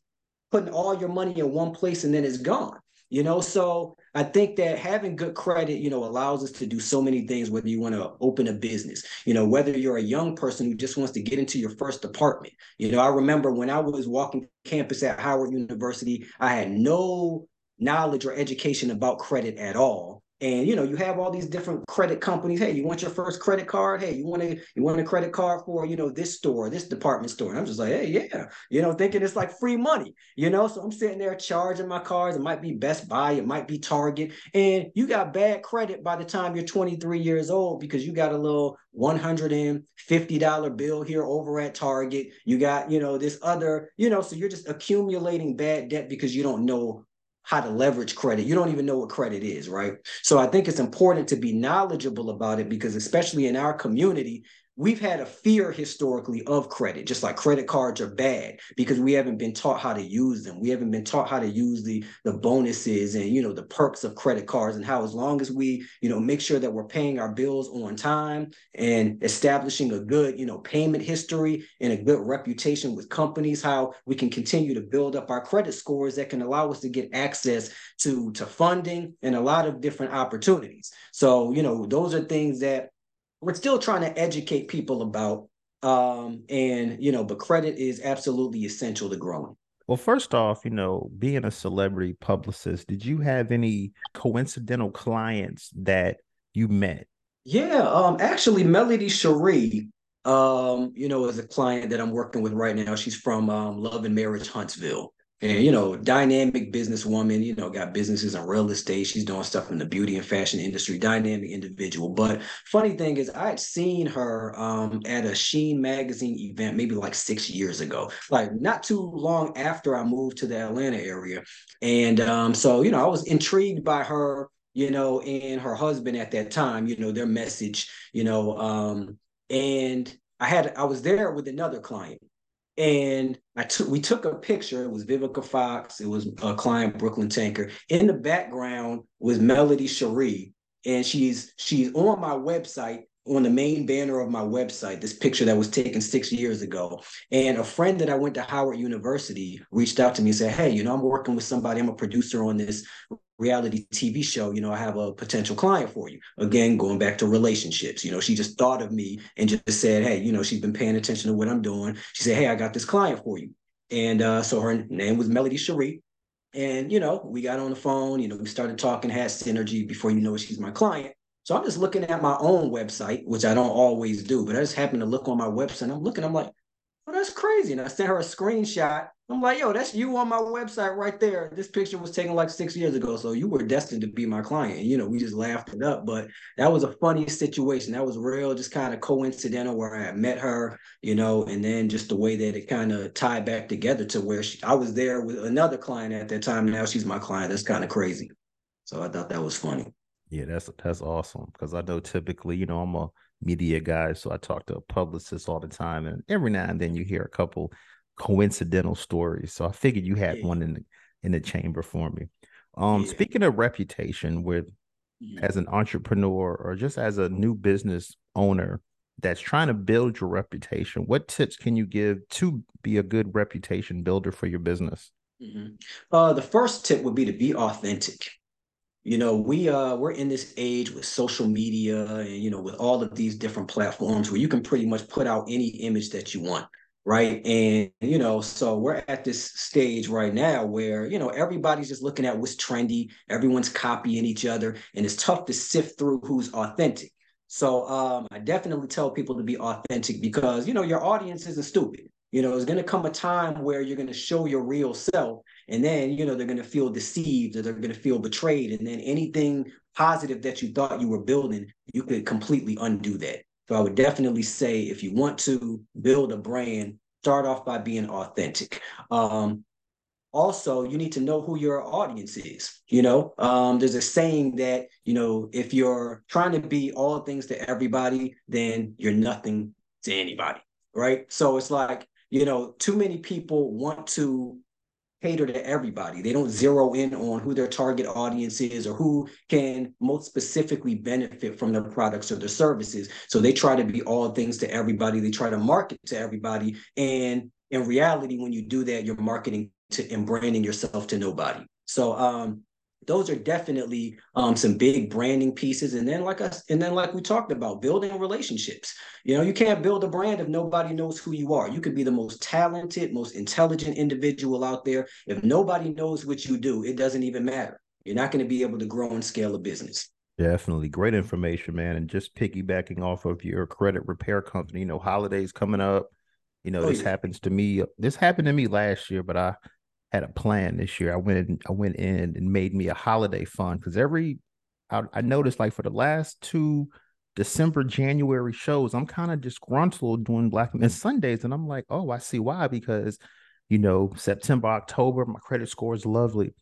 putting all your money in one place and then it's gone. You know, so I think that having good credit, you know, allows us to do so many things, whether you want to open a business, you know, whether you're a young person who just wants to get into your first apartment. You know, I remember when I was walking campus at Howard University, I had no knowledge or education about credit at all. And, you know, you have all these different credit companies. Hey, you want your first credit card? Hey, you want a, you want a credit card for, you know, this store, this department store. And I'm just like, hey, yeah, you know, thinking it's like free money, you know, so I'm sitting there charging my cards. It might be Best Buy. It might be Target. And you got bad credit by the time you're twenty-three years old because you got a little one hundred fifty dollar bill here over at Target. You got, you know, this other, you know, so you're just accumulating bad debt because you don't know how to leverage credit. You don't even know what credit is, right? So I think it's important to be knowledgeable about it because especially in our community, we've had a fear historically of credit, just like credit cards are bad because we haven't been taught how to use them. We haven't been taught how to use the, the bonuses and, you know, the perks of credit cards and how as long as we, you know, make sure that we're paying our bills on time and establishing a good, you know, payment history and a good reputation with companies, how we can continue to build up our credit scores that can allow us to get access to, to funding and a lot of different opportunities. So, you know, those are things that we're still trying to educate people about, um, and, you know, but credit is absolutely essential to growing. Well, first off, you know, being a celebrity publicist, did you have any coincidental clients that you met? Yeah, um, actually, Melody Shari, um, you know, is a client that I'm working with right now. She's from um, Love and Marriage Huntsville. And, you know, dynamic businesswoman, you know, got businesses in real estate. She's doing stuff in the beauty and fashion industry, dynamic individual. But funny thing is, I had seen her um, at a Sheen magazine event maybe like six years ago, like not too long after I moved to the Atlanta area. And um, so, you know, I was intrigued by her, you know, and her husband at that time, you know, their message, you know, um, and I had I was there with another client. And I took, we took a picture. It was Vivica Fox. It was a client, Brooklyn Tanker. In the background was Melody Shari. And she's, she's on my website, on the main banner of my website, this picture that was taken six years ago. And a friend that I went to Howard University reached out to me and said, hey, you know, I'm working with somebody. I'm a producer on this reality T V show, you know, I have a potential client for you. Again, going back to relationships, you know, she just thought of me and just said, hey, you know, she's been paying attention to what I'm doing. She said, hey, I got this client for you. And uh, so her name was Melody Shari. And, you know, we got on the phone, you know, we started talking, had synergy. Before you know it, she's my client. So I'm just looking at my own website, which I don't always do, but I just happened to look on my website and I'm looking, I'm like, oh, that's crazy. And I sent her a screenshot. I'm like, yo, that's you on my website right there. This picture was taken like six years ago. So you were destined to be my client. You know, we just laughed it up, but that was a funny situation. That was real, just kind of coincidental where I had met her, you know, and then just the way that it kind of tied back together to where she, I was there with another client at that time. Now she's my client. That's kind of crazy. So I thought that was funny. Yeah, that's, that's awesome. Because I know typically, you know, I'm a media guy, so I talk to publicists all the time. And every now and then you hear a couple coincidental stories. So I figured you had yeah. one in the in the chamber for me. Um, yeah. Speaking of reputation, with yeah. as an entrepreneur or just as a new business owner that's trying to build your reputation, what tips can you give to be a good reputation builder for your business? Mm-hmm. Uh, the first tip would be to be authentic. You know, we, uh, we're in this age with social media and, you know, with all of these different platforms where you can pretty much put out any image that you want. Right. And, you know, so we're at this stage right now where, you know, everybody's just looking at what's trendy. Everyone's copying each other and it's tough to sift through who's authentic. So um, I definitely tell people to be authentic because, you know, your audience isn't stupid. You know, there's going to come a time where you're going to show your real self and then, you know, they're going to feel deceived or they're going to feel betrayed. And then anything positive that you thought you were building, you could completely undo that. So I would definitely say if you want to build a brand, start off by being authentic. Um, also, you need to know who your audience is. You know, um, there's a saying that, you know, if you're trying to be all things to everybody, then you're nothing to anybody. Right. So it's like, you know, too many people want to cater to everybody. They don't zero in on who their target audience is or who can most specifically benefit from their products or their services. So they try to be all things to everybody. They try to market to everybody. And in reality, when you do that, you're marketing to and branding yourself to nobody. So um, those are definitely um, some big branding pieces. And then like us, and then like we talked about, building relationships. You know, you can't build a brand if nobody knows who you are. You could be the most talented, most intelligent individual out there. If nobody knows what you do, it doesn't even matter. You're not going to be able to grow and scale a business. Definitely. Great information, man. And just piggybacking off of your credit repair company, you know, holidays coming up, you know, oh, this yeah. happens to me. This happened to me last year, but I had a plan this year. I went in, I went in and made me a holiday fund because every I, I noticed like for the last two December, January shows, I'm kind of disgruntled doing Black Men Sundays. And I'm like, oh, I see why, because, you know, September, October, my credit score is lovely.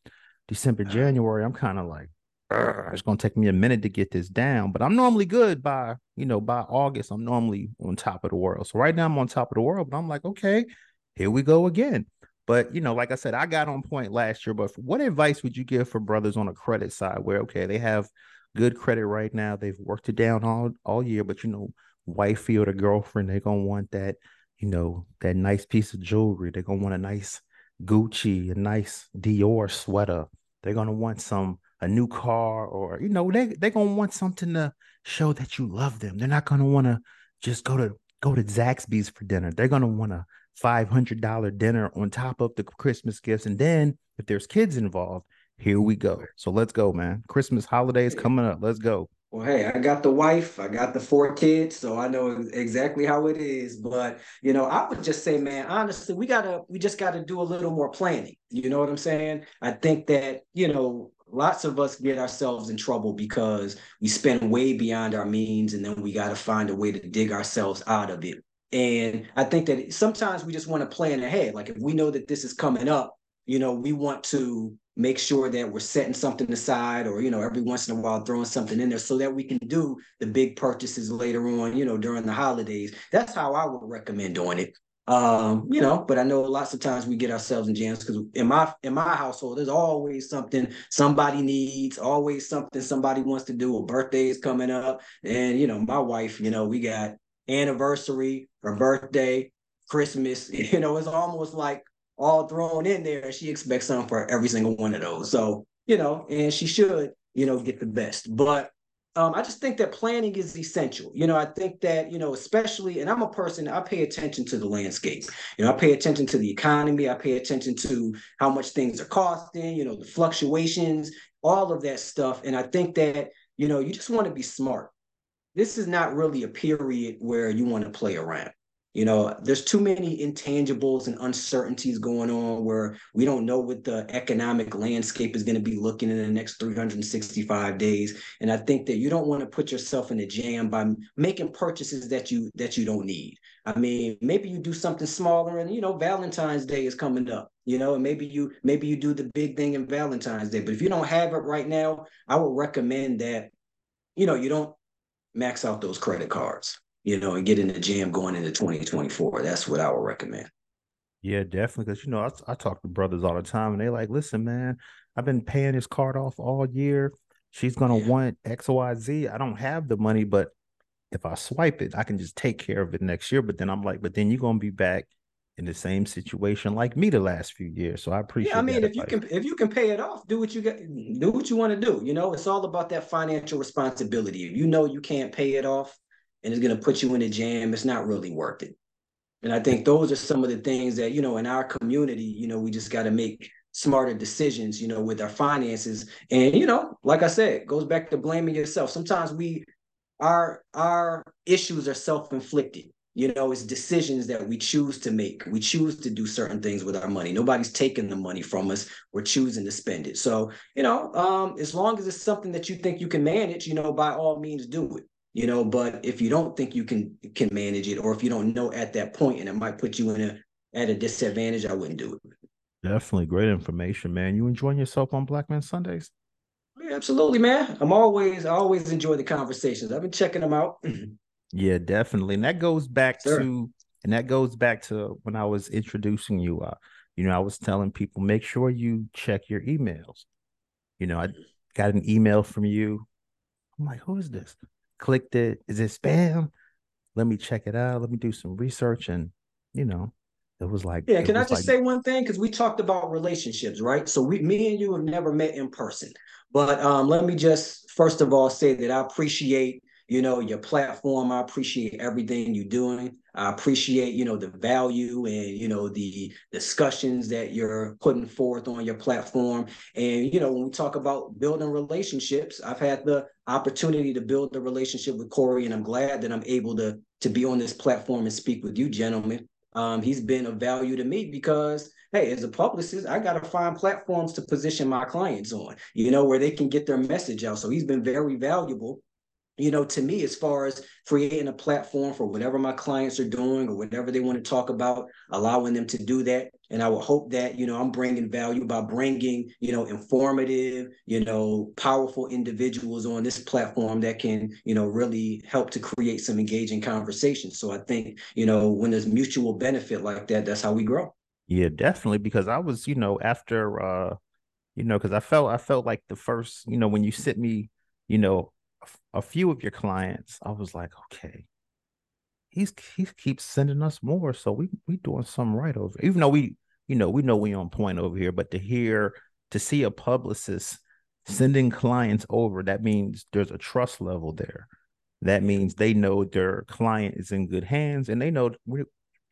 December, January, I'm kind of like, it's going to take me a minute to get this down, but I'm normally good by, you know, by August, I'm normally on top of the world. So right now I'm on top of the world, but I'm like, okay, here we go again. But, you know, like I said, I got on point last year, but what advice would you give for brothers on a credit side where, okay, they have good credit right now. They've worked it down all, all year, but, you know, wifey or the girlfriend, they're going to want that, you know, that nice piece of jewelry. They're going to want a nice Gucci, a nice Dior sweater. They're going to want some, a new car or, you know, they, they're going to want something to show that you love them. They're not going to want to just go to, go to Zaxby's for dinner. They're going to want to five hundred dollar dinner on top of the Christmas gifts. And then if there's kids involved, here we go. So let's go, man. Christmas holidays coming up. Let's go. Well, hey, I got the wife. I got the four kids. So I know exactly how it is. But, you know, I would just say, man, honestly, we gotta, we just got to do a little more planning. You know what I'm saying? I think that, you know, lots of us get ourselves in trouble because we spend way beyond our means and then we got to find a way to dig ourselves out of it. And I think that sometimes we just want to plan ahead. Like if we know that this is coming up, you know, we want to make sure that we're setting something aside or, you know, every once in a while throwing something in there so that we can do the big purchases later on, you know, during the holidays. That's how I would recommend doing it. Um, you know, but I know lots of times we get ourselves in jams because in my, in my household, there's always something somebody needs, always something somebody wants to do. A birthday is coming up. And, you know, my wife, you know, we got anniversary, her birthday, Christmas, you know, it's almost like all thrown in there. She expects something for every single one of those. So you know, and she should, you know, get the best. But um, I just think that planning is essential. You know, I think that, you know, especially, and I'm a person, I pay attention to the landscape. You know, I pay attention to the economy. I pay attention to how much things are costing, you know, the fluctuations, all of that stuff. And I think that, you know, you just want to be smart. This is not really a period where you want to play around. You know, there's too many intangibles and uncertainties going on where we don't know what the economic landscape is going to be looking in the next three hundred sixty-five days. And I think that you don't want to put yourself in a jam by making purchases that you that you don't need. I mean, maybe you do something smaller and, you know, Valentine's Day is coming up, you know, and maybe you maybe you do the big thing in Valentine's Day. But if you don't have it right now, I would recommend that, you know, you don't max out those credit cards, you know, and get in the jam going into twenty twenty-four. That's what I would recommend. Yeah, definitely. Because, you know, I, I talk to brothers all the time and they're like, listen, man, I've been paying this card off all year. She's going to yeah. want X, Y, Z. I don't have the money, but if I swipe it, I can just take care of it next year. But then I'm like, but then you're going to be back in the same situation like me the last few years. So I appreciate. Yeah, I mean, that if advice. you can, if you can pay it off, do what you got, do what you want to do. You know, it's all about that financial responsibility. If you know you can't pay it off, and it's going to put you in a jam, it's not really worth it. And I think those are some of the things that, you know, in our community, you know, we just got to make smarter decisions, you know, with our finances. And, you know, like I said, it goes back to blaming yourself. Sometimes we, our, our issues are self-inflicted. You know, it's decisions that we choose to make. We choose to do certain things with our money. Nobody's taking the money from us. We're choosing to spend it. So, you know, um, as long as it's something that you think you can manage, you know, by all means do it. You know, but if you don't think you can can manage it, or if you don't know at that point, and it might put you in a at a disadvantage, I wouldn't do it. Definitely great information, man. You enjoying yourself on Black Men Sundays? Yeah, absolutely, man. I'm always I always enjoy the conversations. I've been checking them out. Yeah, definitely, and that goes back sure. to and that goes back to when I was introducing you. Uh, you know, I was telling people make sure you check your emails. You know, I got an email from you. I'm like, who is this? Clicked it. Is it spam? Let me check it out. Let me do some research. And, you know, it was like, yeah. Can I just like... say one thing? Because we talked about relationships, right? So we, me and you have never met in person, but um, let me just, first of all, say that I appreciate, you know, your platform. I appreciate everything you're doing. I appreciate, you know, the value and, you know, the discussions that you're putting forth on your platform. And, you know, when we talk about building relationships, I've had the opportunity to build the relationship with Corey, and I'm glad that I'm able to, to be on this platform and speak with you gentlemen. Um, he's been of value to me because, hey, as a publicist, I got to find platforms to position my clients on, you know, where they can get their message out. So he's been very valuable, you know, to me, as far as creating a platform for whatever my clients are doing or whatever they want to talk about, allowing them to do that. And I would hope that, you know, I'm bringing value by bringing, you know, informative, you know, powerful individuals on this platform that can, you know, really help to create some engaging conversations. So I think, you know, when there's mutual benefit like that, that's how we grow. Yeah, definitely. Because I was, you know, after, uh, you know, because I felt I felt like the first, you know, when you sent me, you know, a few of your clients, I was like, okay, he's he keeps sending us more, so we we doing something right over here. Even though we, you know, we know we on point over here, but to hear, to see a publicist sending clients over, that means there's a trust level there. That means they know their client is in good hands, and they know we're,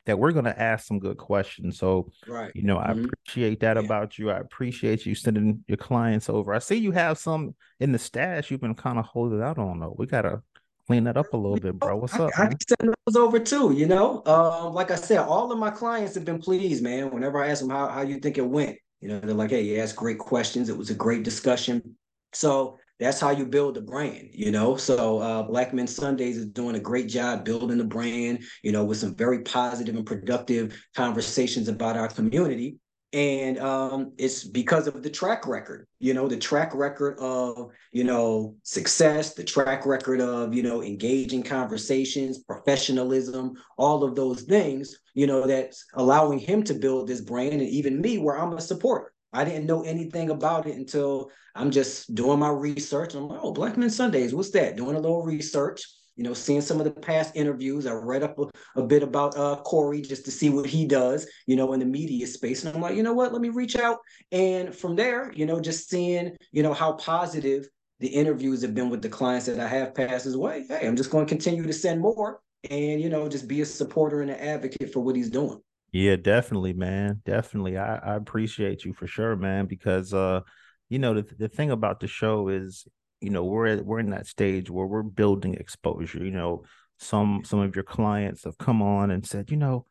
that we're going to ask some good questions. So, right. you know, mm-hmm. I appreciate that yeah. about you. I appreciate you sending your clients over. I see you have some in the stash you've been kind of holding out on, though. We got to clean that up a little bit, bro. What's I, up? I man? send those over, too, you know. Um, like I said, all of my clients have been pleased, man. Whenever I ask them how, how you think it went, you know, they're like, hey, you asked great questions. It was a great discussion. So that's how you build a brand, you know? So uh, Black Men Sundays is doing a great job building the brand, you know, with some very positive and productive conversations about our community. And um, it's because of the track record, you know, the track record of, you know, success, the track record of, you know, engaging conversations, professionalism, all of those things, you know, that's allowing him to build this brand, and even me, where I'm a supporter. I didn't know anything about it until I'm just doing my research. I'm like, oh, Black Men Sundays, what's that? Doing a little research, you know, seeing some of the past interviews. I read up a, a bit about uh, Corey just to see what he does, you know, in the media space. And I'm like, you know what, let me reach out. And from there, you know, just seeing, you know, how positive the interviews have been with the clients that I have passed his way. Hey, I'm just going to continue to send more and, you know, just be a supporter and an advocate for what he's doing. Yeah, definitely, man. Definitely. I, I appreciate you for sure, man, because, uh, you know, the, the thing about the show is, you know, we're we're in that stage where we're building exposure. You know, some some of your clients have come on and said, you know,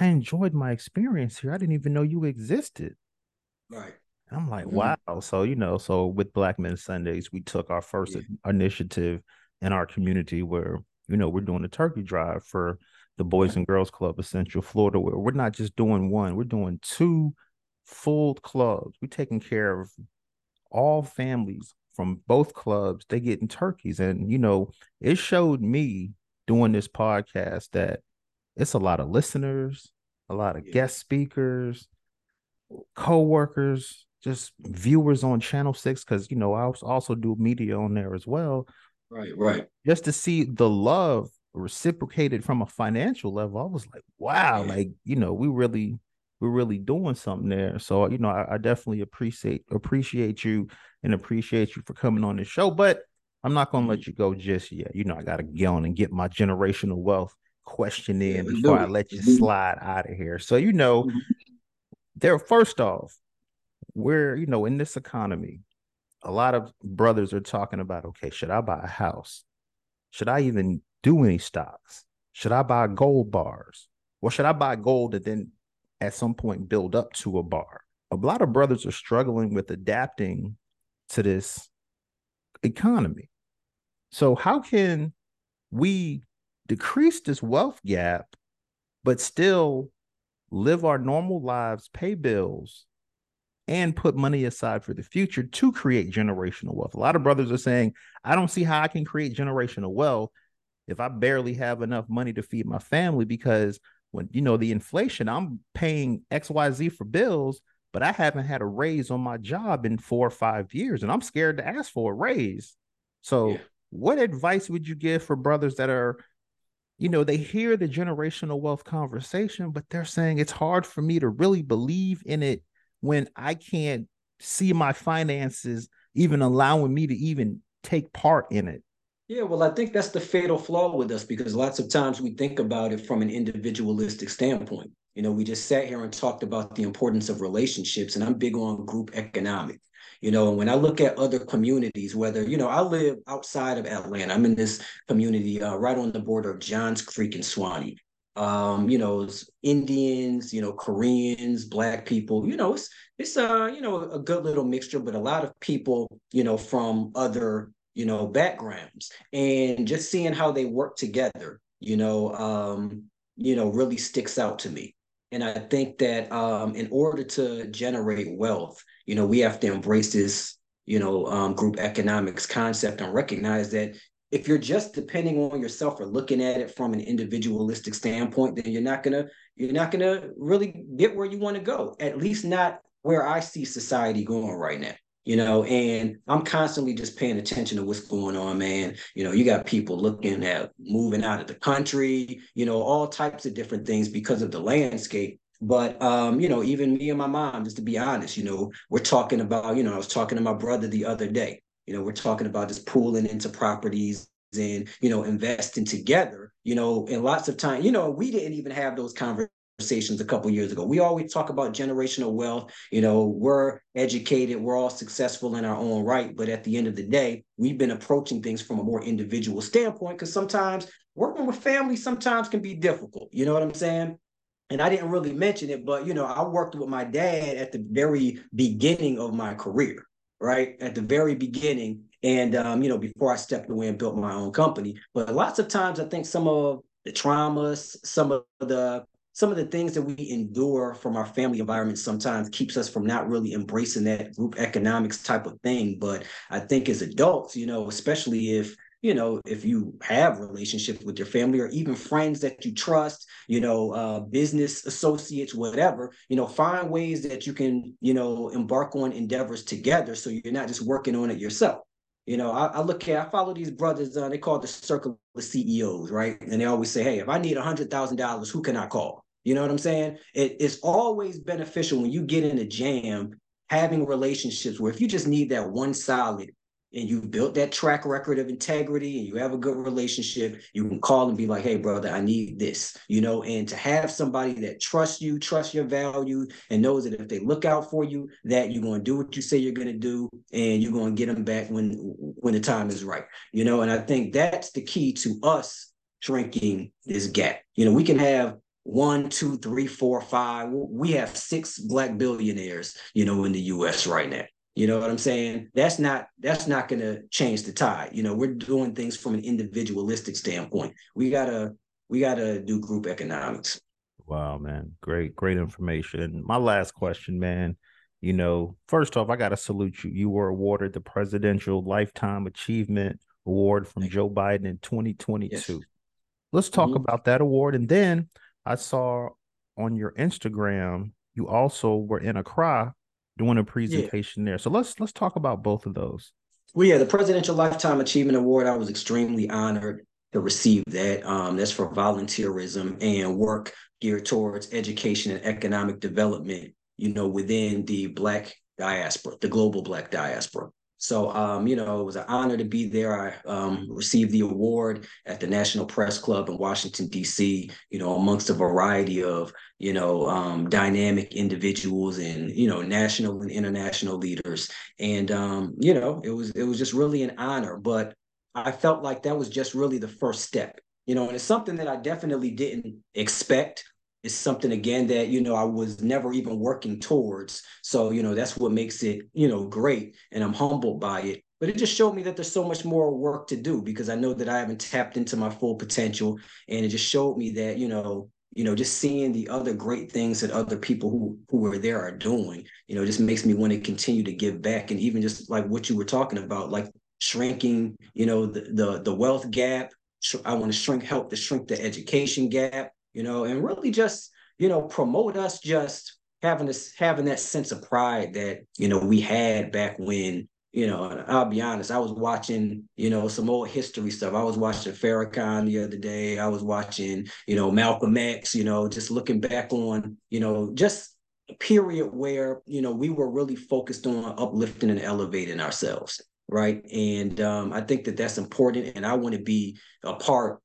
I enjoyed my experience here. I didn't even know you existed. Right. And I'm like, mm-hmm. wow. So, you know, so with Black Men Sundays, we took our first yeah. initiative in our community where, you know, we're doing a turkey drive for the Boys and Girls Club of Central Florida, where we're not just doing one, we're doing two full clubs. We're taking care of all families from both clubs. They getting turkeys. And, you know, it showed me doing this podcast that it's a lot of listeners, a lot of yeah. guest speakers, co-workers, just viewers on Channel six, because, you know, I also do media on there as well. Right, right. Just to see the love reciprocated from a financial level, I was like, wow, yeah. like, you know, we really, we're really doing something there. So, you know, I, I definitely appreciate, appreciate you and appreciate you for coming on this show, but I'm not going to let you go just yet. You know, I got to get on and get my generational wealth question in yeah, before I let you slide out of here. So, you know, there, first off, we're, you know, in this economy, a lot of brothers are talking about, okay, should I buy a house? Should I even do any stocks? Should I buy gold bars? Or should I buy gold and then at some point build up to a bar? A lot of brothers are struggling with adapting to this economy. So how can we decrease this wealth gap, but still live our normal lives, pay bills, and put money aside for the future to create generational wealth? A lot of brothers are saying, I don't see how I can create generational wealth if I barely have enough money to feed my family, because when, you know, the inflation, I'm paying X Y Z for bills, but I haven't had a raise on my job in four or five years, and I'm scared to ask for a raise. So yeah. what advice would you give for brothers that are, you know, they hear the generational wealth conversation, but they're saying it's hard for me to really believe in it when I can't see my finances even allowing me to even take part in it? Yeah, well, I think that's the fatal flaw with us, because lots of times we think about it from an individualistic standpoint. You know, we just sat here and talked about the importance of relationships, and I'm big on group economics. You know, and when I look at other communities, whether, you know, I live outside of Atlanta. I'm in this community uh, right on the border of Johns Creek and Suwanee. Um, you know, Indians, you know, Koreans, Black people, you know, it's, it's uh, you know, a good little mixture, but a lot of people, you know, from other, you know, backgrounds, and just seeing how they work together, you know, um, you know, really sticks out to me. And I think that um, in order to generate wealth, you know, we have to embrace this, you know, um, group economics concept and recognize that if you're just depending on yourself or looking at it from an individualistic standpoint, then you're not gonna you're not gonna really get where you want to go. At least not where I see society going right now. You know, and I'm constantly just paying attention to what's going on, man. You know, you got people looking at moving out of the country, you know, all types of different things because of the landscape. But, um, you know, even me and my mom, just to be honest, you know, we're talking about, you know, I was talking to my brother the other day. You know, we're talking about just pooling into properties and, you know, investing together, you know, and lots of time, you know, we didn't even have those conversations a couple of years ago. We always talk about generational wealth, you know, we're educated, we're all successful in our own right. But at the end of the day, we've been approaching things from a more individual standpoint, because sometimes working with family sometimes can be difficult. You know what I'm saying? And I didn't really mention it, but, you know, I worked with my dad at the very beginning of my career. Right at the very beginning. And, um, you know, before I stepped away and built my own company. But lots of times I think some of the traumas, some of the, some of the things that we endure from our family environment sometimes keeps us from not really embracing that group economics type of thing. But I think as adults, you know, especially if, you know, if you have relationships with your family or even friends that you trust, you know, uh, business associates, whatever, you know, find ways that you can, you know, embark on endeavors together so you're not just working on it yourself. You know, I, I look at, I follow these brothers, uh, they call it the Circle of C E Os, right? And they always say, hey, if I need one hundred thousand dollars, who can I call? You know what I'm saying? It, it's always beneficial when you get in a jam, having relationships where if you just need that one solid and you've built that track record of integrity and you have a good relationship, you can call and be like, hey, brother, I need this, you know, and to have somebody that trusts you, trusts your value, and knows that if they look out for you, that you're going to do what you say you're going to do, and you're going to get them back when, when the time is right, you know, and I think that's the key to us shrinking this gap. You know, we can have one, two, three, four, five, we have six Black billionaires, you know, in the U S right now. You know what I'm saying? That's not that's not going to change the tide. You know, we're doing things from an individualistic standpoint. We gotta we gotta do group economics. Wow, man, great great information. My last question, man. You know, first off, I gotta salute you. You were awarded the Presidential Lifetime Achievement Award from Joe Biden in twenty twenty-two. Yes. Let's talk mm-hmm. about that award. And then I saw on your Instagram, you also were in Accra doing a presentation yeah. there. So let's let's talk about both of those. Well, yeah, the Presidential Lifetime Achievement Award, I was extremely honored to receive that. Um, that's for volunteerism and work geared towards education and economic development, you know, within the Black diaspora, the global Black diaspora. So, um, you know, it was an honor to be there. I um, received the award at the National Press Club in Washington, D C, you know, amongst a variety of, you know, um, dynamic individuals and, you know, national and international leaders. And, um, you know, it was it was just really an honor. But I felt like that was just really the first step, you know, and it's something that I definitely didn't expect. It's something, again, that, you know, I was never even working towards. So, you know, that's what makes it, you know, great. And I'm humbled by it. But it just showed me that there's so much more work to do because I know that I haven't tapped into my full potential. And it just showed me that, you know, you know, just seeing the other great things that other people who, who were there are doing, you know, just makes me want to continue to give back. And even just like what you were talking about, like shrinking, you know, the the, the wealth gap. I want to shrink, help to shrink the education gap. You know, and really just, you know, promote us just having this, having that sense of pride that, you know, we had back when, you know, and I'll be honest, I was watching, you know, some old history stuff. I was watching Farrakhan the other day. I was watching, you know, Malcolm X, you know, just looking back on, you know, just a period where, you know, we were really focused on uplifting and elevating ourselves. Right. And um, I think that that's important. And I want to be a part,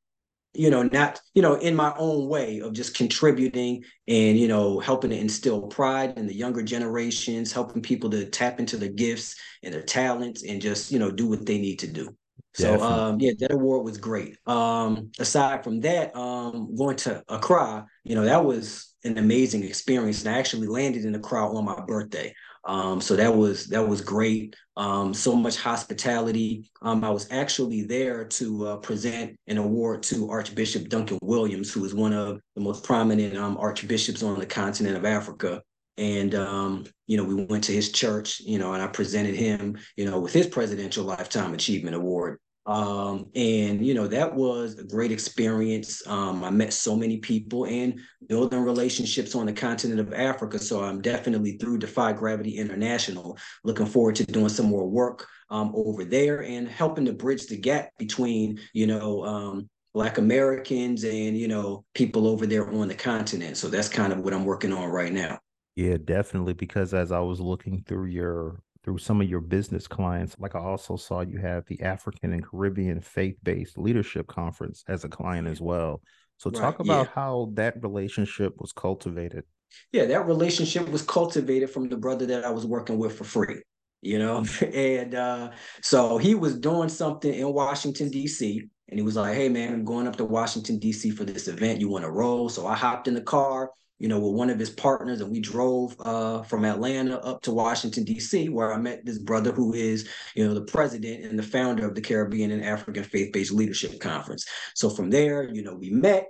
you know, not, you know, in my own way of just contributing and, you know, helping to instill pride in the younger generations, helping people to tap into their gifts and their talents and just, you know, do what they need to do. So, um, yeah, that award was great. Um, aside from that, um, going to Accra, you know, that was an amazing experience. And I actually landed in Accra on my birthday. Um, so that was that was great. Um, so much hospitality. Um, I was actually there to uh, present an award to Archbishop Duncan Williams, who is one of the most prominent um, archbishops on the continent of Africa. And, um, you know, we went to his church, you know, and I presented him, you know, with his Presidential Lifetime Achievement Award. Um, and, you know, that was a great experience. Um, I met so many people and building relationships on the continent of Africa. So I'm definitely through Defy Gravity International, looking forward to doing some more work um, over there and helping to bridge the gap between, you know, um, Black Americans and, you know, people over there on the continent. So that's kind of what I'm working on right now. Yeah, definitely. Because as I was looking through your through some of your business clients, like I also saw you have the African and Caribbean Faith-Based Leadership Conference as a client as well. So right, talk about yeah. how that relationship was cultivated. Yeah, that relationship was cultivated from the brother that I was working with for free, you know? And uh, so he was doing something in Washington, D C, and he was like, hey, man, I'm going up to Washington, D C for this event. You want to roll? So I hopped in the car, you know, with one of his partners, and we drove uh, from Atlanta up to Washington, D C, where I met this brother who is, you know, the president and the founder of the Caribbean and African Faith-Based Leadership Conference. So from there, you know, we met.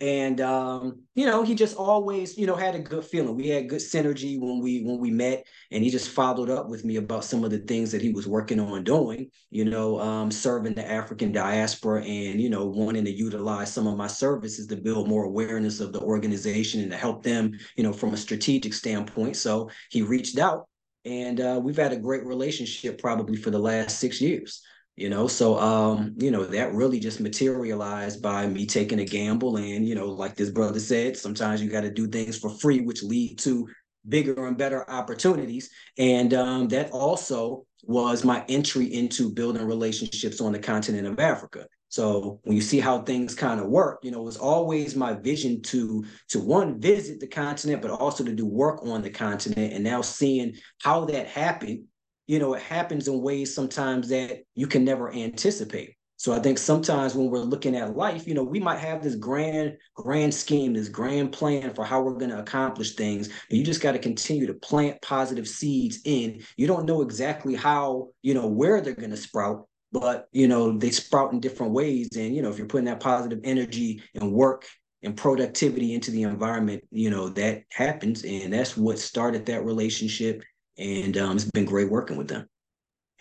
And, um, you know, he just always, you know, had a good feeling. We had good synergy when we when we met, and he just followed up with me about some of the things that he was working on doing, you know, um, serving the African diaspora and, you know, wanting to utilize some of my services to build more awareness of the organization and to help them, you know, from a strategic standpoint. So he reached out. And uh, we've had a great relationship probably for the last six years, you know, so, um, you know, that really just materialized by me taking a gamble. And, you know, like this brother said, sometimes you got to do things for free, which lead to bigger and better opportunities. And um, that also was my entry into building relationships on the continent of Africa. So when you see how things kind of work, you know, it was always my vision to, to one, visit the continent, but also to do work on the continent. And now seeing how that happened, you know, it happens in ways sometimes that you can never anticipate. So I think sometimes when we're looking at life, you know, we might have this grand, grand scheme, this grand plan for how we're going to accomplish things, but you just got to continue to plant positive seeds in. You don't know exactly how, you know, where they're going to sprout, but, you know, they sprout in different ways. And, you know, if you're putting that positive energy and work and productivity into the environment, you know, that happens. And that's what started that relationship. And um, it's been great working with them.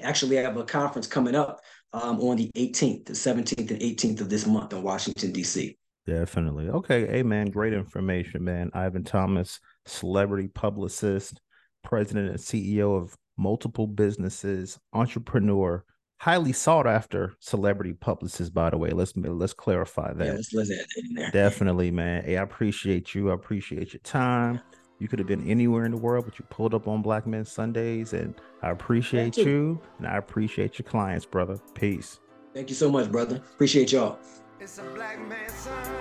Actually, I have a conference coming up Um, on the eighteenth, the seventeenth and eighteenth of this month in Washington, D C. Definitely. Okay. Hey, man, great information, man. Ivan Thomas, celebrity publicist, president and C E O of multiple businesses, entrepreneur, highly sought after celebrity publicist, by the way. Let's let's clarify that. Yeah, let's, let's add that in there. Definitely, man. Hey, I appreciate you. I appreciate your time. You could have been anywhere in the world, but you pulled up on Black Men Sundays, and I appreciate you. you and I appreciate your clients, brother. Peace. Thank you so much, brother. Appreciate y'all. It's a Black Man Sunday.